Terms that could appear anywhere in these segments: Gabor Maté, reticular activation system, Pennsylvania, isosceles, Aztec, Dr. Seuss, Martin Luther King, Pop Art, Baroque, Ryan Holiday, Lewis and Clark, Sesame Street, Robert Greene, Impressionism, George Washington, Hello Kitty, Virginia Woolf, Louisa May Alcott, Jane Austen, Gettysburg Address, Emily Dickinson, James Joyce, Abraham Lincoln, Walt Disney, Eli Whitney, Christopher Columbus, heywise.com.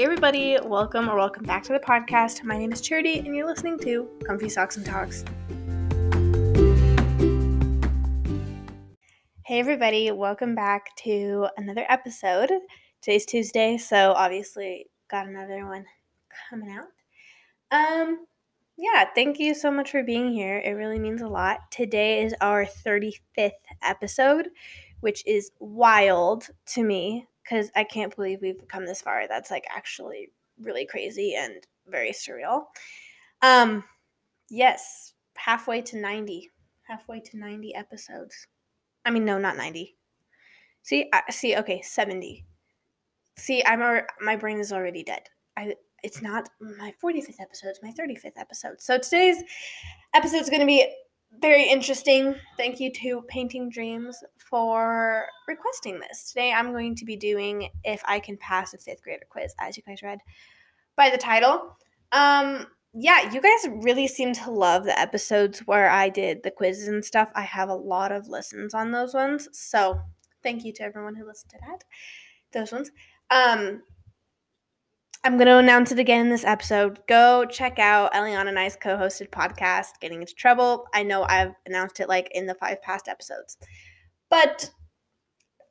Hey everybody, welcome or welcome back to the podcast. My name is Charity and you're listening to Comfy Socks and Talks. Hey everybody, welcome back to another episode. Today's Tuesday, so obviously got another one coming out. Thank you so much for being here. It really means a lot. Today is our 35th episode, which is wild to me. Because I can't believe we've come this far. That's like actually really crazy and very surreal. Yes, halfway to 90. Halfway to 90 episodes. I mean, no, not 90. Okay, 70. My brain is already dead. It's not my 45th episode. It's my 35th episode. So today's episode is going to be very interesting. Thank you to Painting Dreams for requesting this. Today I'm going to be doing If I Can Pass a Fifth Grader Quiz, as you guys read by the title. You guys really seem to love the episodes where I did the quizzes and stuff. I have a lot of listens on those ones, so thank you to everyone who listened to those ones. I'm going to announce it again in this episode. Go check out Eliana and I's co-hosted podcast, Getting Into Treble. I know I've announced it like in the 5 past episodes. But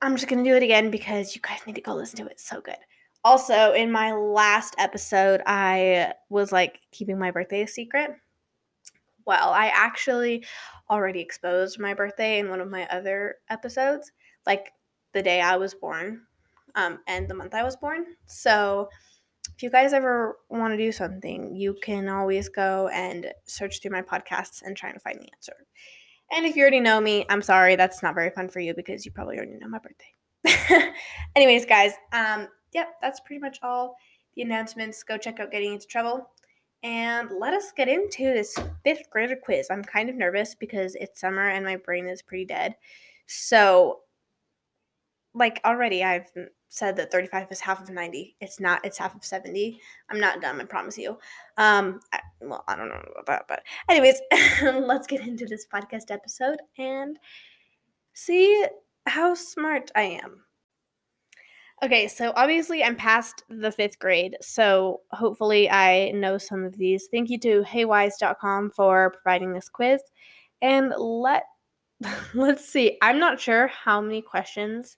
I'm just going to do it again because you guys need to go listen to it. It's so good. Also, in my last episode, I was like keeping my birthday a secret. Well, I actually already exposed my birthday in one of my other episodes, like the day I was born and the month I was born. So if you guys ever want to do something, you can always go and search through my podcasts and try to find the answer. And if you already know me, I'm sorry, that's not very fun for you because you probably already know my birthday. Anyways, guys, that's pretty much all the announcements. Go check out Getting Into Treble. And let us get into this fifth grader quiz. I'm kind of nervous because it's summer and my brain is pretty dead. So, already I've said that 35 is half of 90. It's not. It's half of 70. I'm not dumb, I promise you. I don't know about that, but anyways, let's get into this podcast episode and see how smart I am. Okay, so obviously I'm past the 5th grade, so hopefully I know some of these. Thank you to heywise.com for providing this quiz, and let's see. I'm not sure how many questions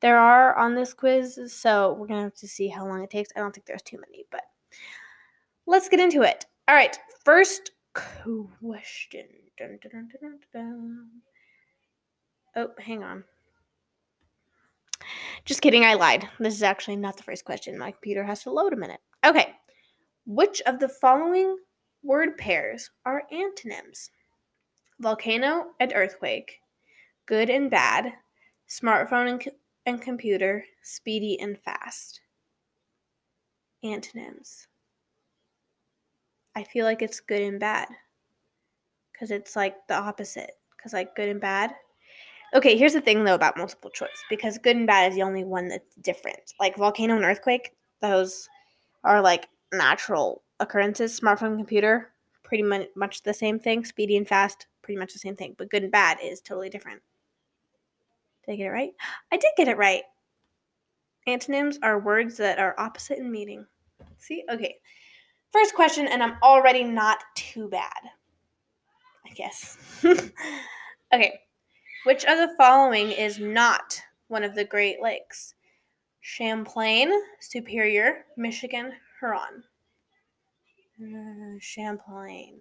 there are on this quiz, so we're going to have to see how long it takes. I don't think there's too many, but let's get into it. All right, first question. Dun, dun, dun, dun, dun. Oh, hang on. Just kidding, I lied. This is actually not the first question. My computer has to load a minute. Okay, which of the following word pairs are antonyms? Volcano and earthquake, good and bad, smartphone and computer, speedy and fast. Antonyms. I feel like it's good and bad because it's like the opposite, because like good and bad. Okay, here's the thing though about multiple choice, because good and bad is the only one that's different. Like volcano and earthquake, those are like natural occurrences. Smartphone and computer, pretty much the same thing. Speedy and fast, pretty much the same thing. But good and bad is totally different. Did I get it right? I did get it right. Antonyms are words that are opposite in meaning. See? Okay. First question, and I'm already not too bad, I guess. Okay. Which of the following is not one of the Great Lakes? Champlain, Superior, Michigan, Huron. Champlain.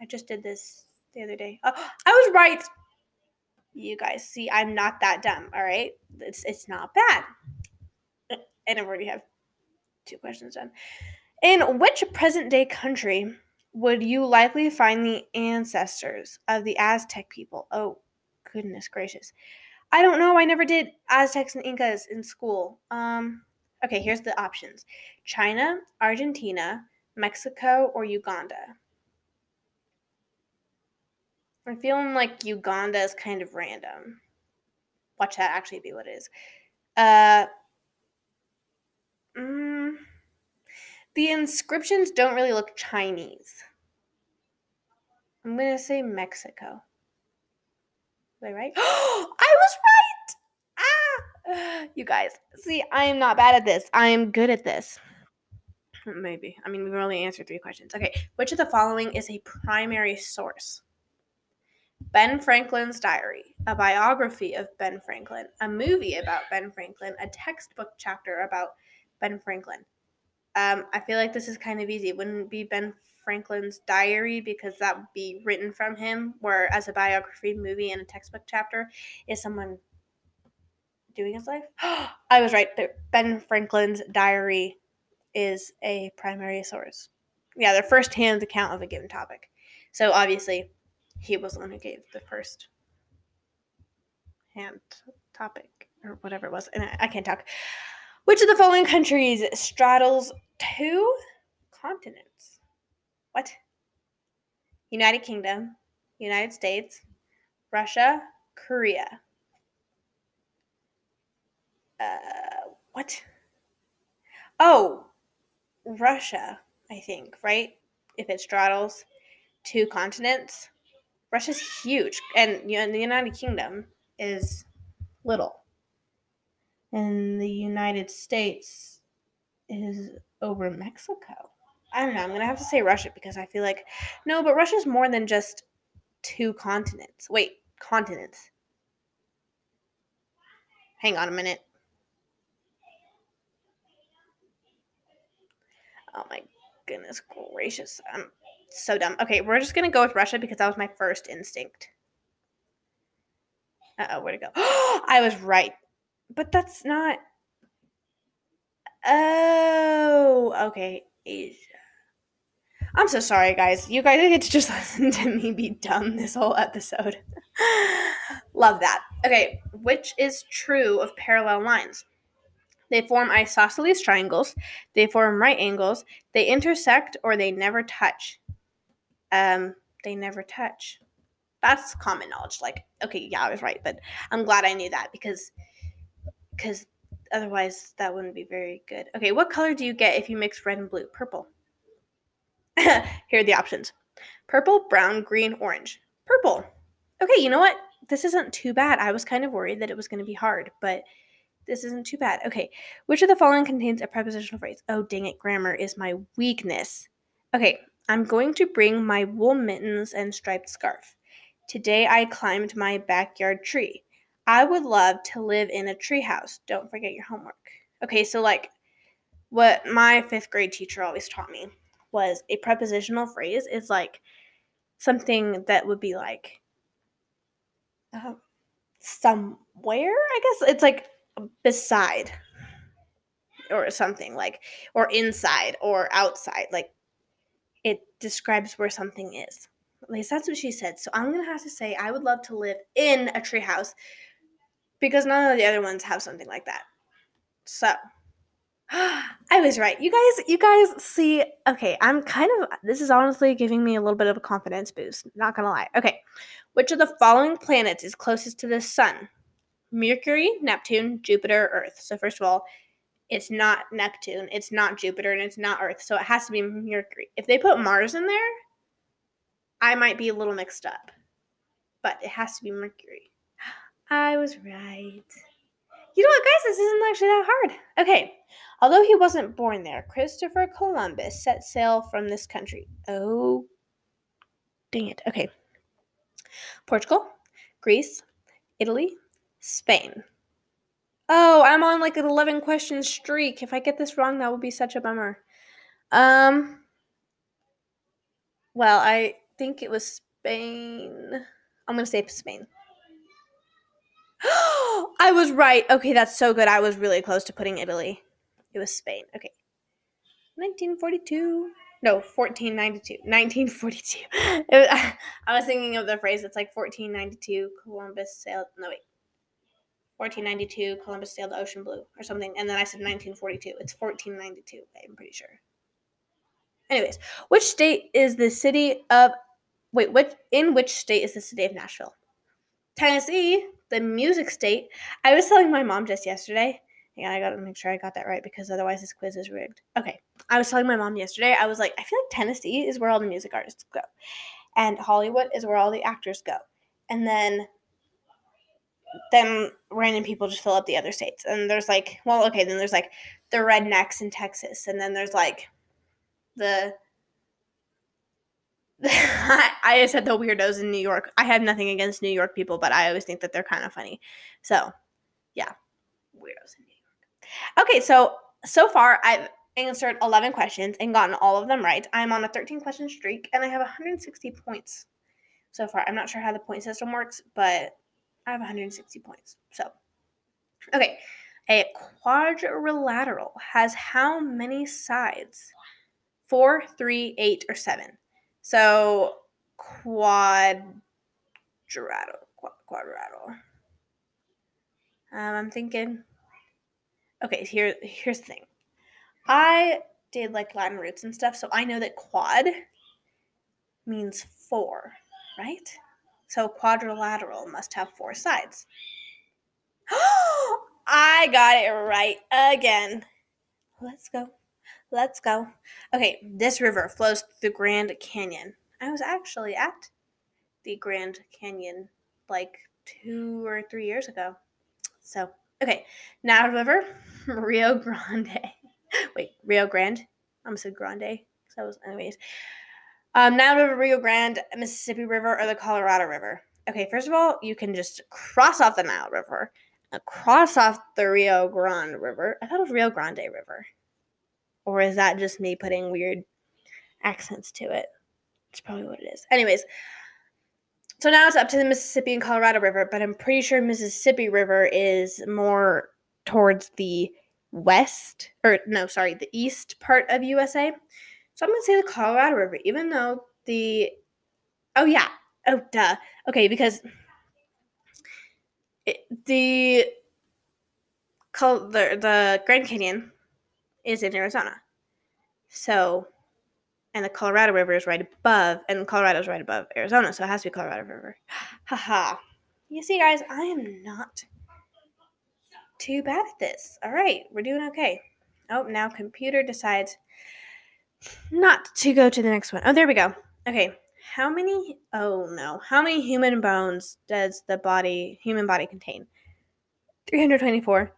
I just did this the other day. Oh, I was right. You guys see, I'm not that dumb. All right, it's not bad. And I already have 2 questions done. In which present-day country would you likely find the ancestors of the Aztec people? Oh, goodness gracious! I don't know. I never did Aztecs and Incas in school. Okay, here's the options: China, Argentina, Mexico, or Uganda? I'm feeling like Uganda is kind of random. Watch that actually be what it is. The inscriptions don't really look Chinese. I'm going to say Mexico. Am I right? I was right! You guys, see, I am not bad at this. I am good at this. Maybe. I mean, we've only answered 3 questions. Okay, which of the following is a primary source? Ben Franklin's diary, a biography of Ben Franklin, a movie about Ben Franklin, a textbook chapter about Ben Franklin. I feel like this is kind of easy. It wouldn't be Ben Franklin's diary because that would be written from him, whereas a biography, movie, and a textbook chapter is someone doing his life. I was right. Ben Franklin's diary is a primary source. Yeah, their first-hand account of a given topic. So obviously, he was the one who gave the first-hand topic or whatever it was. And I can't talk. Which of the following countries straddles 2 continents? What? United Kingdom, United States, Russia, Korea. What? Oh, Russia, I think, right? If it straddles 2 continents. Russia's huge, and the United Kingdom is little. And the United States is over Mexico. I don't know. I'm going to have to say Russia because I feel like... No, but Russia's more than just 2 continents. Wait, continents. Hang on a minute. Oh my goodness gracious. I'm so dumb. Okay, we're just going to go with Russia because that was my first instinct. Uh-oh, where'd it go? I was right. But that's not... Oh, okay. Asia. I'm so sorry, guys. You guys get to just listen to me be dumb this whole episode. Love that. Okay, which is true of parallel lines? They form isosceles triangles. They form right angles. They intersect or they never touch. They never touch. That's common knowledge. Like, okay, yeah, I was right, but I'm glad I knew that because otherwise that wouldn't be very good. Okay, what color do you get if you mix red and blue? Purple. Here are the options. Purple, brown, green, orange. Purple. Okay, you know what? This isn't too bad. I was kind of worried that it was going to be hard, but this isn't too bad. Okay, which of the following contains a prepositional phrase? Oh, dang it, grammar is my weakness. Okay, I'm going to bring my wool mittens and striped scarf. Today I climbed my backyard tree. I would love to live in a treehouse. Don't forget your homework. Okay, so like what my 5th grade teacher always taught me was a prepositional phrase is like something that would be like somewhere, I guess. It's like beside or something like, or inside or outside. Like it describes where something is. At least that's what she said. So I'm going to have to say I would love to live in a treehouse. Because none of the other ones have something like that. So, I was right. You guys see, okay, I'm kind of, this is honestly giving me a little bit of a confidence boost. Not going to lie. Okay, which of the following planets is closest to the sun? Mercury, Neptune, Jupiter, Earth. So first of all, it's not Neptune, it's not Jupiter, and it's not Earth. So it has to be Mercury. If they put Mars in there, I might be a little mixed up. But it has to be Mercury. I was right. You know what, guys? This isn't actually that hard. Okay. Although he wasn't born there, Christopher Columbus set sail from this country. Oh, dang it. Okay. Portugal, Greece, Italy, Spain. Oh, I'm on like an 11-question streak. If I get this wrong, that would be such a bummer. Well, I think it was Spain. I'm going to say Spain. I was right. Okay, that's so good. I was really close to putting Italy. It was Spain. Okay. 1942. No, 1492. 1942. I was thinking of the phrase that's like 1492 Columbus sailed. No, wait. 1492 Columbus sailed the ocean blue or something. And then I said 1942. It's 1492, I'm pretty sure. Anyways, which state is the city of... Wait, which state is the city of Nashville? Tennessee, the music state. I was telling my mom just yesterday. Hang on, I got to make sure I got that right because otherwise this quiz is rigged. Okay. I was telling my mom yesterday, I was like, I feel like Tennessee is where all the music artists go. And Hollywood is where all the actors go. And then random people just fill up the other states. And there's like, well, okay, then there's like the rednecks in Texas. And then there's like I just said the weirdos in New York. I have nothing against New York people, but I always think that they're kind of funny. So, yeah, weirdos in New York. Okay, so far I've answered 11 questions and gotten all of them right. I'm on a 13-question streak, and I have 160 points so far. I'm not sure how the point system works, but I have 160 points. So, okay, a quadrilateral has how many sides? 4, 3, 8, or 7? So, quadrilateral. I'm thinking, okay, here's the thing. I did, like, Latin roots and stuff, so I know that quad means 4, right? So, quadrilateral must have 4 sides. I got it right again. Let's go. Okay, this river flows through the Grand Canyon. I was actually at the Grand Canyon like 2 or 3 years ago. So, okay. Now, river, Rio Grande. Wait, Rio Grande? I almost said Grande. So, anyways. Nile River, Rio Grande, Mississippi River, or the Colorado River. Okay, first of all, you can just cross off the Nile River, cross off the Rio Grande River. I thought it was Rio Grande River. Or is that just me putting weird accents to it? It's probably what it is. Anyways, so now it's up to the Mississippi and Colorado River, but I'm pretty sure Mississippi River is more towards the east part of USA. So I'm going to say the Colorado River, even though because the Grand Canyon is in Arizona. So, and the Colorado River is right above, and Colorado's right above Arizona, so it has to be Colorado River. Haha. You see, guys, I am not too bad at this. All right, we're doing okay. Oh, now computer decides not to go to the next one. Oh, there we go. Okay, how many human bones does the human body contain? 324,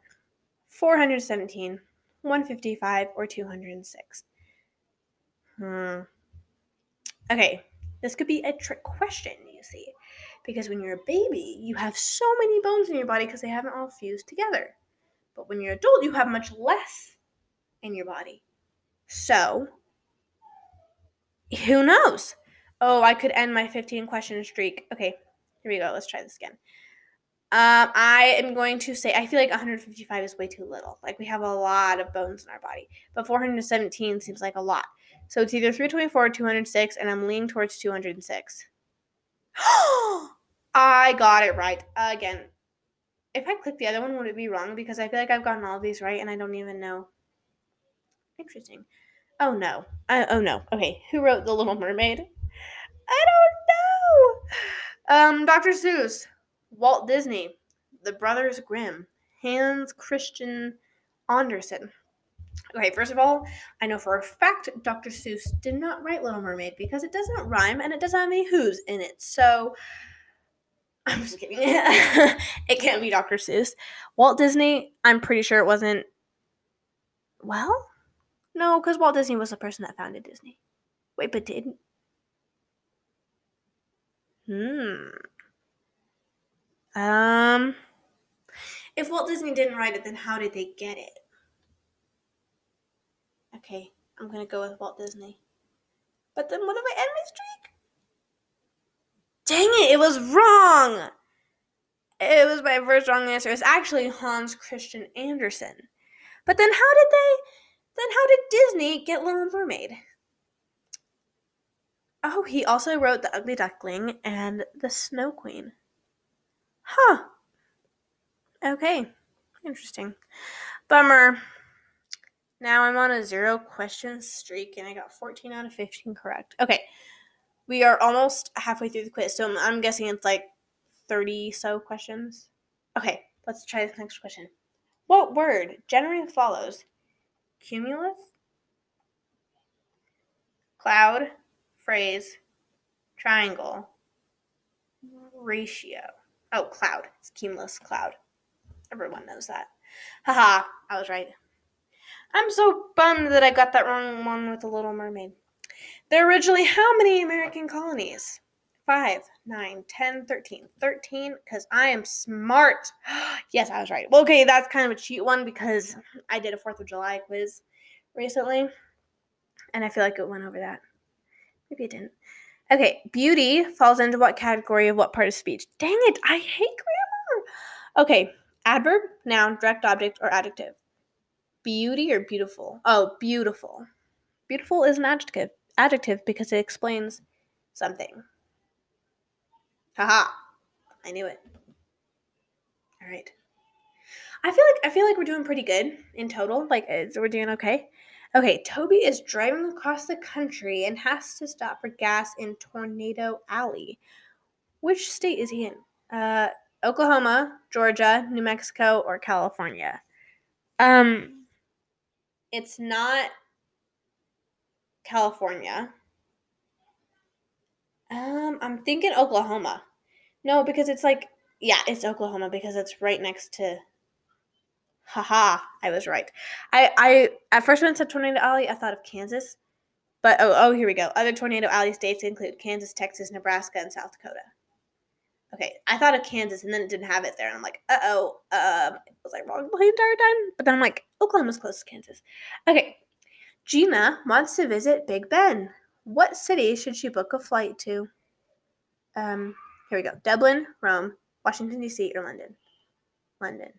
417, 155, or 206? Okay, this could be a trick question, you see, because when you're a baby, you have so many bones in your body because they haven't all fused together. But when you're an adult, you have much less in your body. So, who knows? Oh, I could end my 15-question streak. Okay, here we go. Let's try this again. I am going to say, I feel like 155 is way too little. Like, we have a lot of bones in our body. But 417 seems like a lot. So, it's either 324 or 206, and I'm leaning towards 206. I got it right again. If I click the other one, would it be wrong? Because I feel like I've gotten all of these right, and I don't even know. Interesting. Oh, no. Okay, who wrote The Little Mermaid? I don't know. Dr. Seuss. Walt Disney, the Brothers Grimm, Hans Christian Andersen. Okay, first of all, I know for a fact Dr. Seuss did not write Little Mermaid because it doesn't rhyme and it doesn't have any who's in it. So, I'm just kidding. It can't be Dr. Seuss. Walt Disney, I'm pretty sure it wasn't. Well, no, because Walt Disney was the person that founded Disney. Wait, but did? If Walt Disney didn't write it, then how did they get it? Okay, I'm going to go with Walt Disney. But then what if I end my streak? Dang it, it was wrong! It was my first wrong answer. It's actually Hans Christian Andersen. But then how did Disney get Little Mermaid? Oh, he also wrote The Ugly Duckling and The Snow Queen. Huh. Okay. Interesting. Bummer. Now I'm on a 0-question streak, and I got 14 out of 15 correct. Okay. We are almost halfway through the quiz, so I'm guessing it's like 30-so questions. Okay. Let's try this next question. What word generally follows cumulus, cloud, phrase, triangle, ratio? Oh, cloud. It's cumulus cloud. Everyone knows that. Haha, I was right. I'm so bummed that I got that wrong one with The Little Mermaid. There were originally how many American colonies? 5, 9, 10, 13. 13, because I am smart. Yes, I was right. Okay, that's kind of a cheat one because I did a 4th of July quiz recently, and I feel like it went over that. Maybe it didn't. Okay, beauty falls into what category of what part of speech? Dang it, I hate grammar. Okay, adverb, noun, direct object, or adjective. Beauty or beautiful? Oh, beautiful. Beautiful is an adjective because it explains something. Haha. I knew it. All right. I feel like we're doing pretty good in total. Like, we're doing okay. Okay, Toby is driving across the country and has to stop for gas in Tornado Alley. Which state is he in? Oklahoma, Georgia, New Mexico, or California? It's not California. I'm thinking Oklahoma. No, because it's like, yeah, it's Oklahoma because it's right next to... Haha, I was right. I at first when I said Tornado Alley, I thought of Kansas. But oh, here we go. Other Tornado Alley states include Kansas, Texas, Nebraska, and South Dakota. Okay, I thought of Kansas, and then it didn't have it there. And I'm like, uh-oh, was I wrong the entire time? But then I'm like, Oklahoma's close to Kansas. Okay, Gina wants to visit Big Ben. What city should she book a flight to? Here we go. Dublin, Rome, Washington, D.C., or London? London.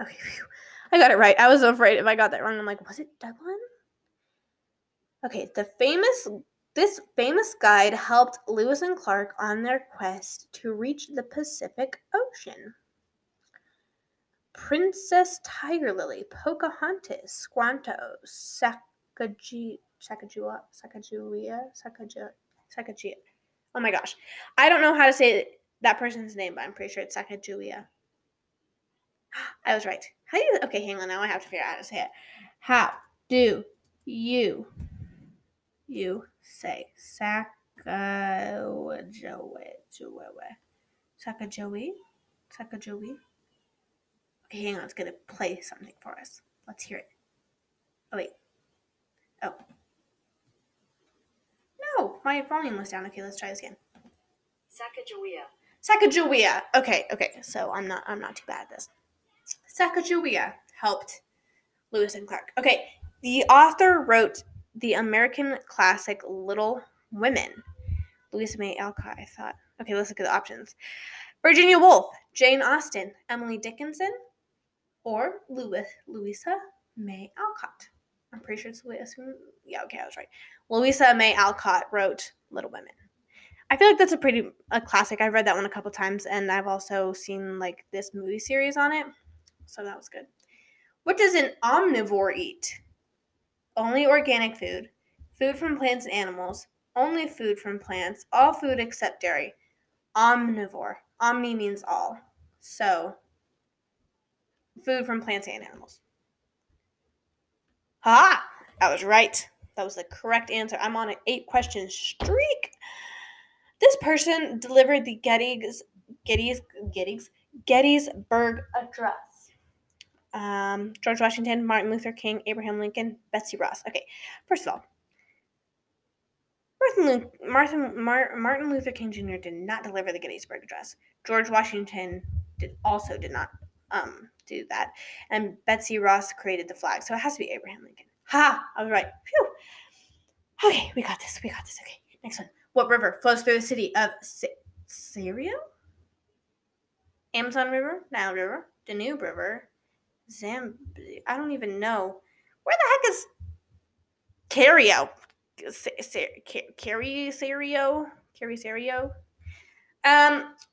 Okay, phew. I got it right. I was so afraid if I got that wrong. I'm like, was it Dublin? Okay, this famous guide helped Lewis and Clark on their quest to reach the Pacific Ocean. Princess Tiger Lily, Pocahontas, Squanto, Sacagawea. Oh my gosh. I don't know how to say that person's name, but I'm pretty sure it's Sacagawea. I was right. How do you... Okay, hang on. Now I have to figure out how to say it. How do you say Sacagawea? Okay, hang on. It's going to play something for us. Let's hear it. Oh, wait. Oh. No, my volume was down. Okay, let's try this again. Sacagawea. Okay. So I'm not too bad at this. Sacagawea helped Lewis and Clark. Okay, the author wrote the American classic Little Women. Louisa May Alcott, I thought. Okay, let's look at the options. Virginia Woolf, Jane Austen, Emily Dickinson, or Louisa May Alcott. I'm pretty sure it's Louisa. Yeah, okay, I was right. Louisa May Alcott wrote Little Women. I feel like that's a classic. I've read that one a couple times, and I've also seen, like, this movie series on it. So that was good. What does an omnivore eat? Only organic food, food from plants and animals, only food from plants, all food except dairy. Omnivore. Omni means all. So, food from plants and animals. Ha! I was right. That was the correct answer. I'm on an 8-question streak. This person delivered the Gettysburg Address. George Washington, Martin Luther King, Abraham Lincoln, Betsy Ross. Okay, first of all, Martin Luther King Jr. did not deliver the Gettysburg Address. George Washington did not do that. And Betsy Ross created the flag. So it has to be Abraham Lincoln. Ha! I was right. Phew. Okay, we got this. Okay, next one. What river flows through the city of Cairo? Amazon River, Nile River, Danube River, I don't even know. Where the heck is Cairo? Cairo?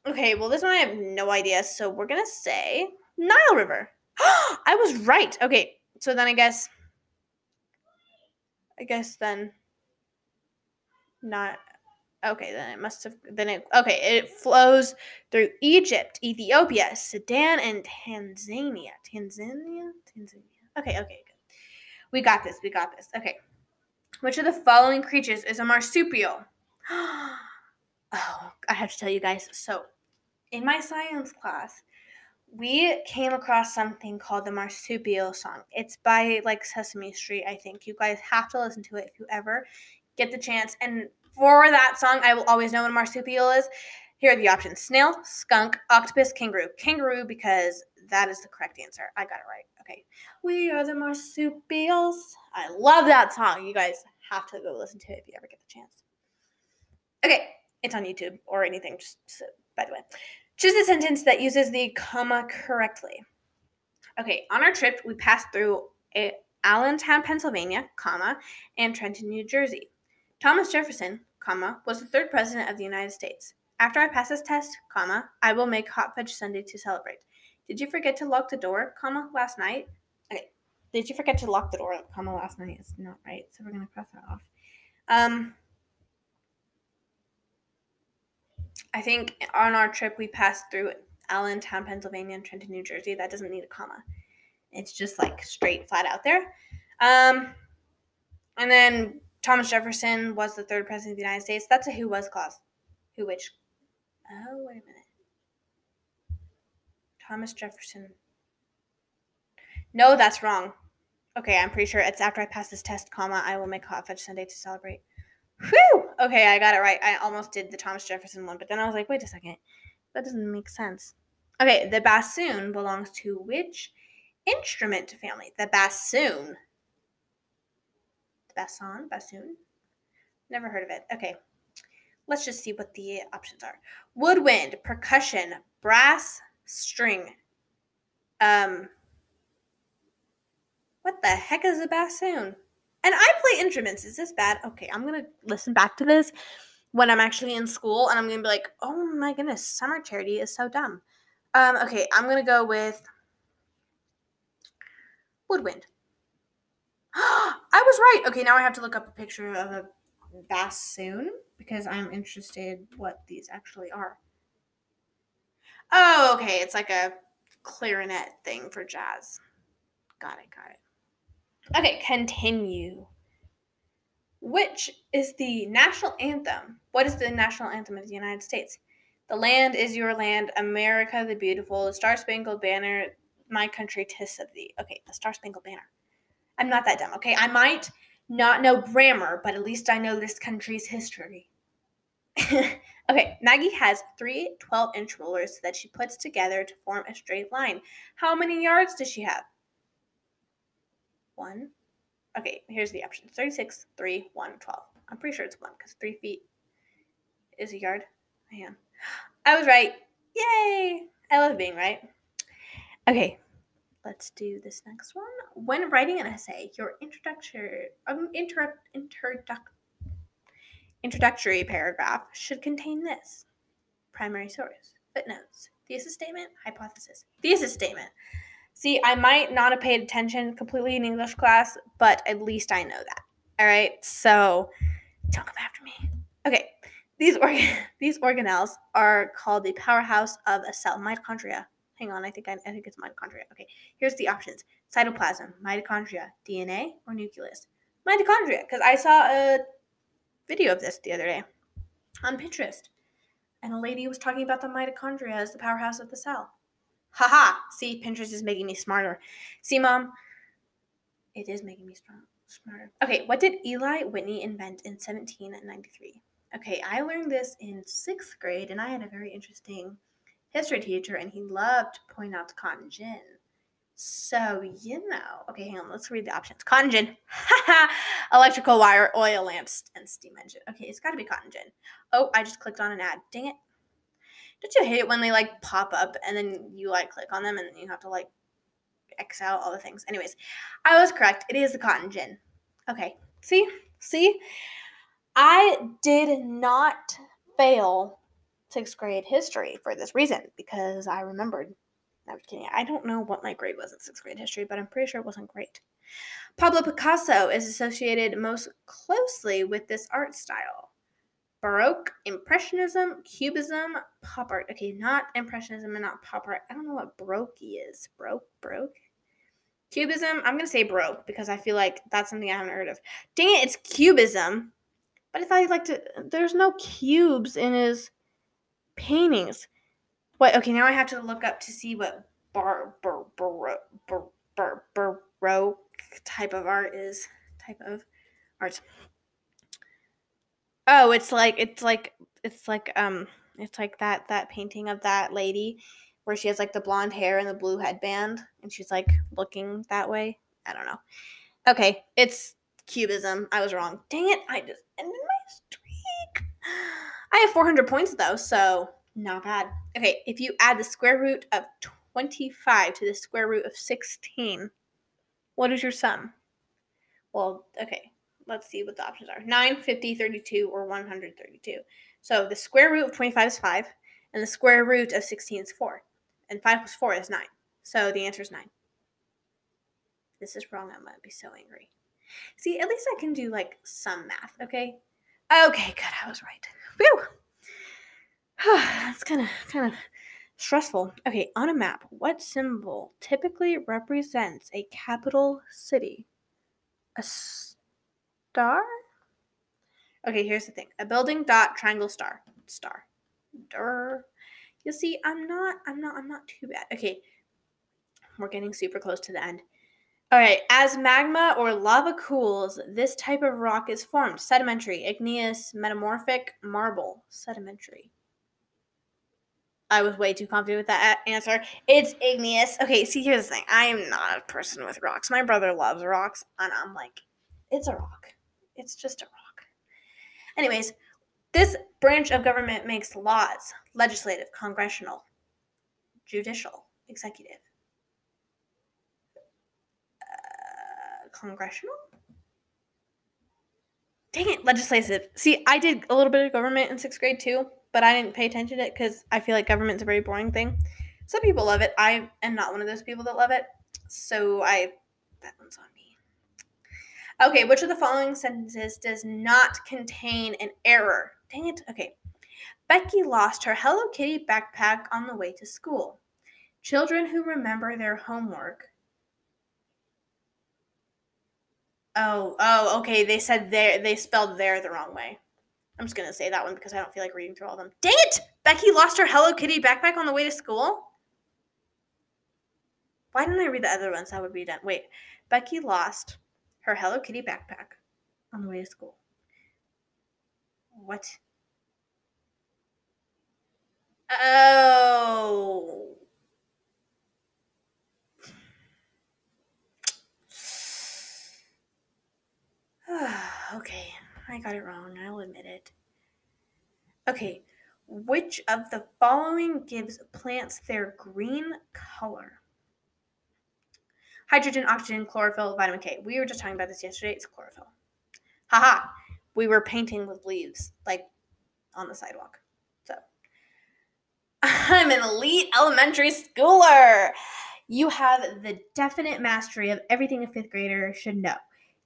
Okay, well, this one I have no idea, so we're going to say Nile River. I was right. Okay, so then I guess then not... Okay, then it must have... it flows through Egypt, Ethiopia, Sudan, and Tanzania. Okay, good. We got this. Okay. Which of the following creatures is a marsupial? Oh, I have to tell you guys. So, in my science class, we came across something called the Marsupial Song. It's by, like, Sesame Street, I think. You guys have to listen to it if you ever get the chance. And for that song, I will always know what a marsupial is. Here are the options. Snail, skunk, octopus, kangaroo. Kangaroo, because that is the correct answer. I got it right. Okay. We are the marsupials. I love that song. You guys have to go listen to it if you ever get the chance. Okay. It's on YouTube or anything, just by the way. Choose a sentence that uses the comma correctly. Okay, on our trip, we passed through Allentown, Pennsylvania, comma, and Trenton, New Jersey. Thomas Jefferson, comma, was the third president of the United States. After I pass this test, comma, I will make hot fudge sundae to celebrate. Did you forget to lock the door, comma, last night? Okay, did you forget to lock the door, comma, last night is not right, so we're going to cross that off. I think on our trip, we passed through Allentown, Pennsylvania, and Trenton, New Jersey. That doesn't need a comma. It's just, like, straight, flat out there. And then Thomas Jefferson was the third president of the United States. That's a who was clause. Who, which? Oh, wait a minute. Thomas Jefferson. No, that's wrong. Okay, I'm pretty sure it's after I pass this test, comma, I will make hot fudge sundae to celebrate. Whew! Okay, I got it right. I almost did the Thomas Jefferson one, but then I was like, wait a second. That doesn't make sense. Okay, the bassoon belongs to which instrument family? The bassoon. The basson? Bassoon? Never heard of it. Okay, let's just see what the options are. Woodwind, percussion, brass, string. What the heck is a bassoon? And I play instruments. Is this bad? Okay, I'm going to listen back to this when I'm actually in school, and I'm going to be like, oh, my goodness, summer charity is so dumb. Okay, I'm going to go with woodwind. I was right. Okay, now I have to look up a picture of a bassoon because I'm interested what these actually are. Oh, okay, it's like a clarinet thing for jazz. Got it, got it. Okay, continue. Which is the national anthem? What is the national anthem of the United States? The land is your land, America the beautiful, the star-spangled banner, my country 'tis of thee. Okay, the star-spangled banner. I'm not that dumb, okay? I might not know grammar, but at least I know this country's history. Okay, Maggie has three 12-inch rollers that she puts together to form a straight line. How many yards does she have? 1. Okay, here's the option. 36, 3, 1, 12. I'm pretty sure it's 1 because 3 feet is a yard. Hang on. I was right. Yay! I love being right. Okay, let's do this next one. When writing an essay, your introductory paragraph should contain this. Primary source, footnotes, thesis statement, hypothesis. Thesis statement. See, I might not have paid attention completely in English class, but at least I know that. All right? So don't come after me. Okay. These organelles are called the powerhouse of a cell, mitochondria. Hang on. I think it's mitochondria. Okay. Here's the options. Cytoplasm, mitochondria, DNA, or nucleus. Mitochondria, because I saw a video of this the other day on Pinterest, and a lady was talking about the mitochondria as the powerhouse of the cell. Haha, see, Pinterest is making me smarter. See, Mom, it is making me smarter. Okay, what did Eli Whitney invent in 1793? Okay, I learned this in 6th grade, and I had a very interesting history teacher, and he loved to point out the cotton gin. So, you know. Okay, hang on, let's read the options. Cotton gin, haha, electrical wire, oil lamps, and steam engine. Okay, it's got to be cotton gin. Oh, I just clicked on an ad. Dang it. Don't you hate it when they, like, pop up and then you, like, click on them and you have to, like, X out all the things? Anyways, I was correct. It is the cotton gin. Okay. See? See? I did not fail 6th grade history for this reason because I remembered. I'm kidding. I don't know what my grade was in 6th grade history, but I'm pretty sure it wasn't great. Pablo Picasso is associated most closely with this art style. Baroque, Impressionism, Cubism, Pop Art. Okay, not Impressionism and not Pop Art. I don't know what Baroque is. Baroque? Cubism? I'm going to say Baroque because I feel like that's something I haven't heard of. Dang it, it's Cubism. But I thought he'd like to... There's no cubes in his paintings. Wait, okay, now I have to look up to see what Baroque type of art. Oh, it's like that painting of that lady where she has like the blonde hair and the blue headband and she's like looking that way. I don't know. Okay, it's Cubism. I was wrong. Dang it, I just ended my streak. I have 400 points though, so not bad. Okay, if you add the square root of 25 to the square root of 16, what is your sum? Well, okay, let's see what the options are. 9, 50, 32, or 132. So the square root of 25 is 5, and the square root of 16 is 4. And 5 plus 4 is 9. So the answer is 9. This is wrong. I'm going to be so angry. See, at least I can do, like, some math, okay? Okay, good. I was right. Whew! That's kind of stressful. Okay, on a map, what symbol typically represents a capital city? A star? Okay, here's the thing. A building, dot, triangle, star. Star. You see, I'm not too bad. Okay, we're getting super close to the end. All right, as magma or lava cools, this type of rock is formed. Sedimentary, igneous, metamorphic, marble. Sedimentary. I was way too confident with that answer. It's igneous. Okay, see, here's the thing. I am not a person with rocks. My brother loves rocks, and I'm like, it's a rock. It's just a rock. Anyways, this branch of government makes laws. Legislative, congressional, judicial, executive. Congressional? Dang it, legislative. See, I did a little bit of government in 6th grade too, but I didn't pay attention to it because I feel like government's a very boring thing. Some people love it. I am not one of those people that love it. That one's on me. Okay, which of the following sentences does not contain an error? Dang it. Okay. Becky lost her Hello Kitty backpack on the way to school. Children who remember their homework. Oh, okay. They said there. They spelled there the wrong way. I'm just going to say that one because I don't feel like reading through all of them. Dang it! Becky lost her Hello Kitty backpack on the way to school? Why didn't I read the other ones? That would be done. Wait. Becky lost her Hello Kitty backpack on the way to school. What? Oh. Okay, I got it wrong. I'll admit it. Okay, which of the following gives plants their green color? Hydrogen, oxygen, chlorophyll, vitamin K. We were just talking about this yesterday. It's chlorophyll. Haha. We were painting with leaves, like on the sidewalk. So, I'm an elite elementary schooler. You have the definite mastery of everything a 5th grader should know.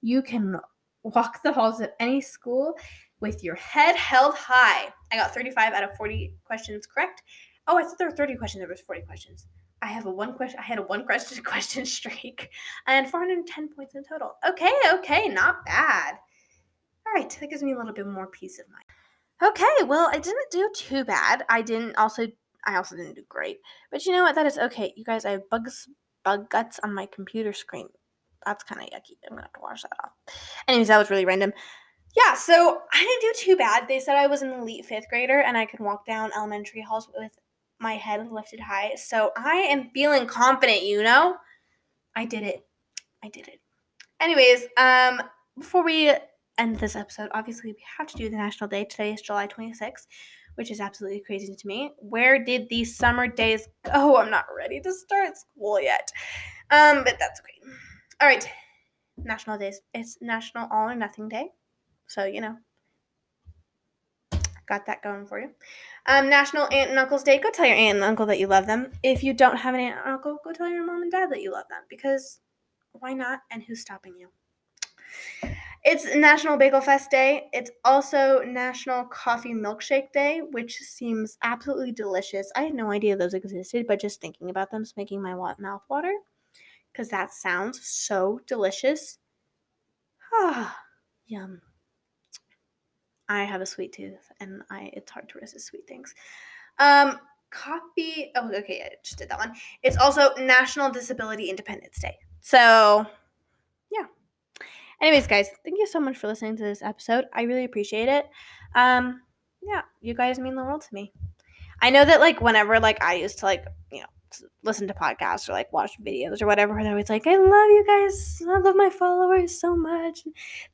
You can walk the halls of any school with your head held high. I got 35 out of 40 questions correct. Oh, I thought there were 30 questions. There was 40 questions. I had a one question streak and 410 points in total. Okay, not bad. All right, that gives me a little bit more peace of mind. Okay, well, I didn't do too bad. I also didn't do great. But you know what? That is okay. You guys, I have bug guts on my computer screen. That's kind of yucky. I'm going to have to wash that off. Anyways, that was really random. Yeah, so I didn't do too bad. They said I was an elite 5th grader and I could walk down elementary halls with my head lifted high. So I am feeling confident, you know? I did it. Anyways, before we end this episode, obviously we have to do the National Day. Today is July 26th, which is absolutely crazy to me. Where did these summer days go? I'm not ready to start school yet. But that's okay. All right, National Days. It's National All or Nothing Day. So, you know, got that going for you. National Aunt and Uncle's Day. Go tell your aunt and uncle that you love them. If you don't have an aunt and uncle, go tell your mom and dad that you love them. Because why not? And who's stopping you? It's National Bagel Fest Day. It's also National Coffee Milkshake Day, which seems absolutely delicious. I had no idea those existed, but just thinking about them is making my mouth water. Because that sounds so delicious. Ah, yum. I have a sweet tooth, and it's hard to resist sweet things. copy. Oh, okay. I just did that one. It's also National Disability Independence Day. So, yeah. Anyways, guys, thank you so much for listening to this episode. I really appreciate it. Yeah, you guys mean the world to me. I know that, like, whenever, like, I used to, like, you know, listen to podcasts or, like, watch videos or whatever, and I was like, I love you guys. I love my followers so much.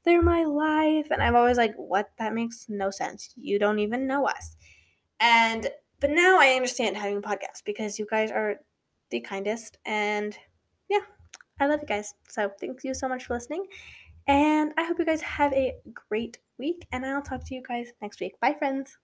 They're my life. And I'm always like, what? That makes no sense. You don't even know us. But now I understand having a podcast because you guys are the kindest. And, yeah, I love you guys. So thank you so much for listening. And I hope you guys have a great week. And I'll talk to you guys next week. Bye, friends.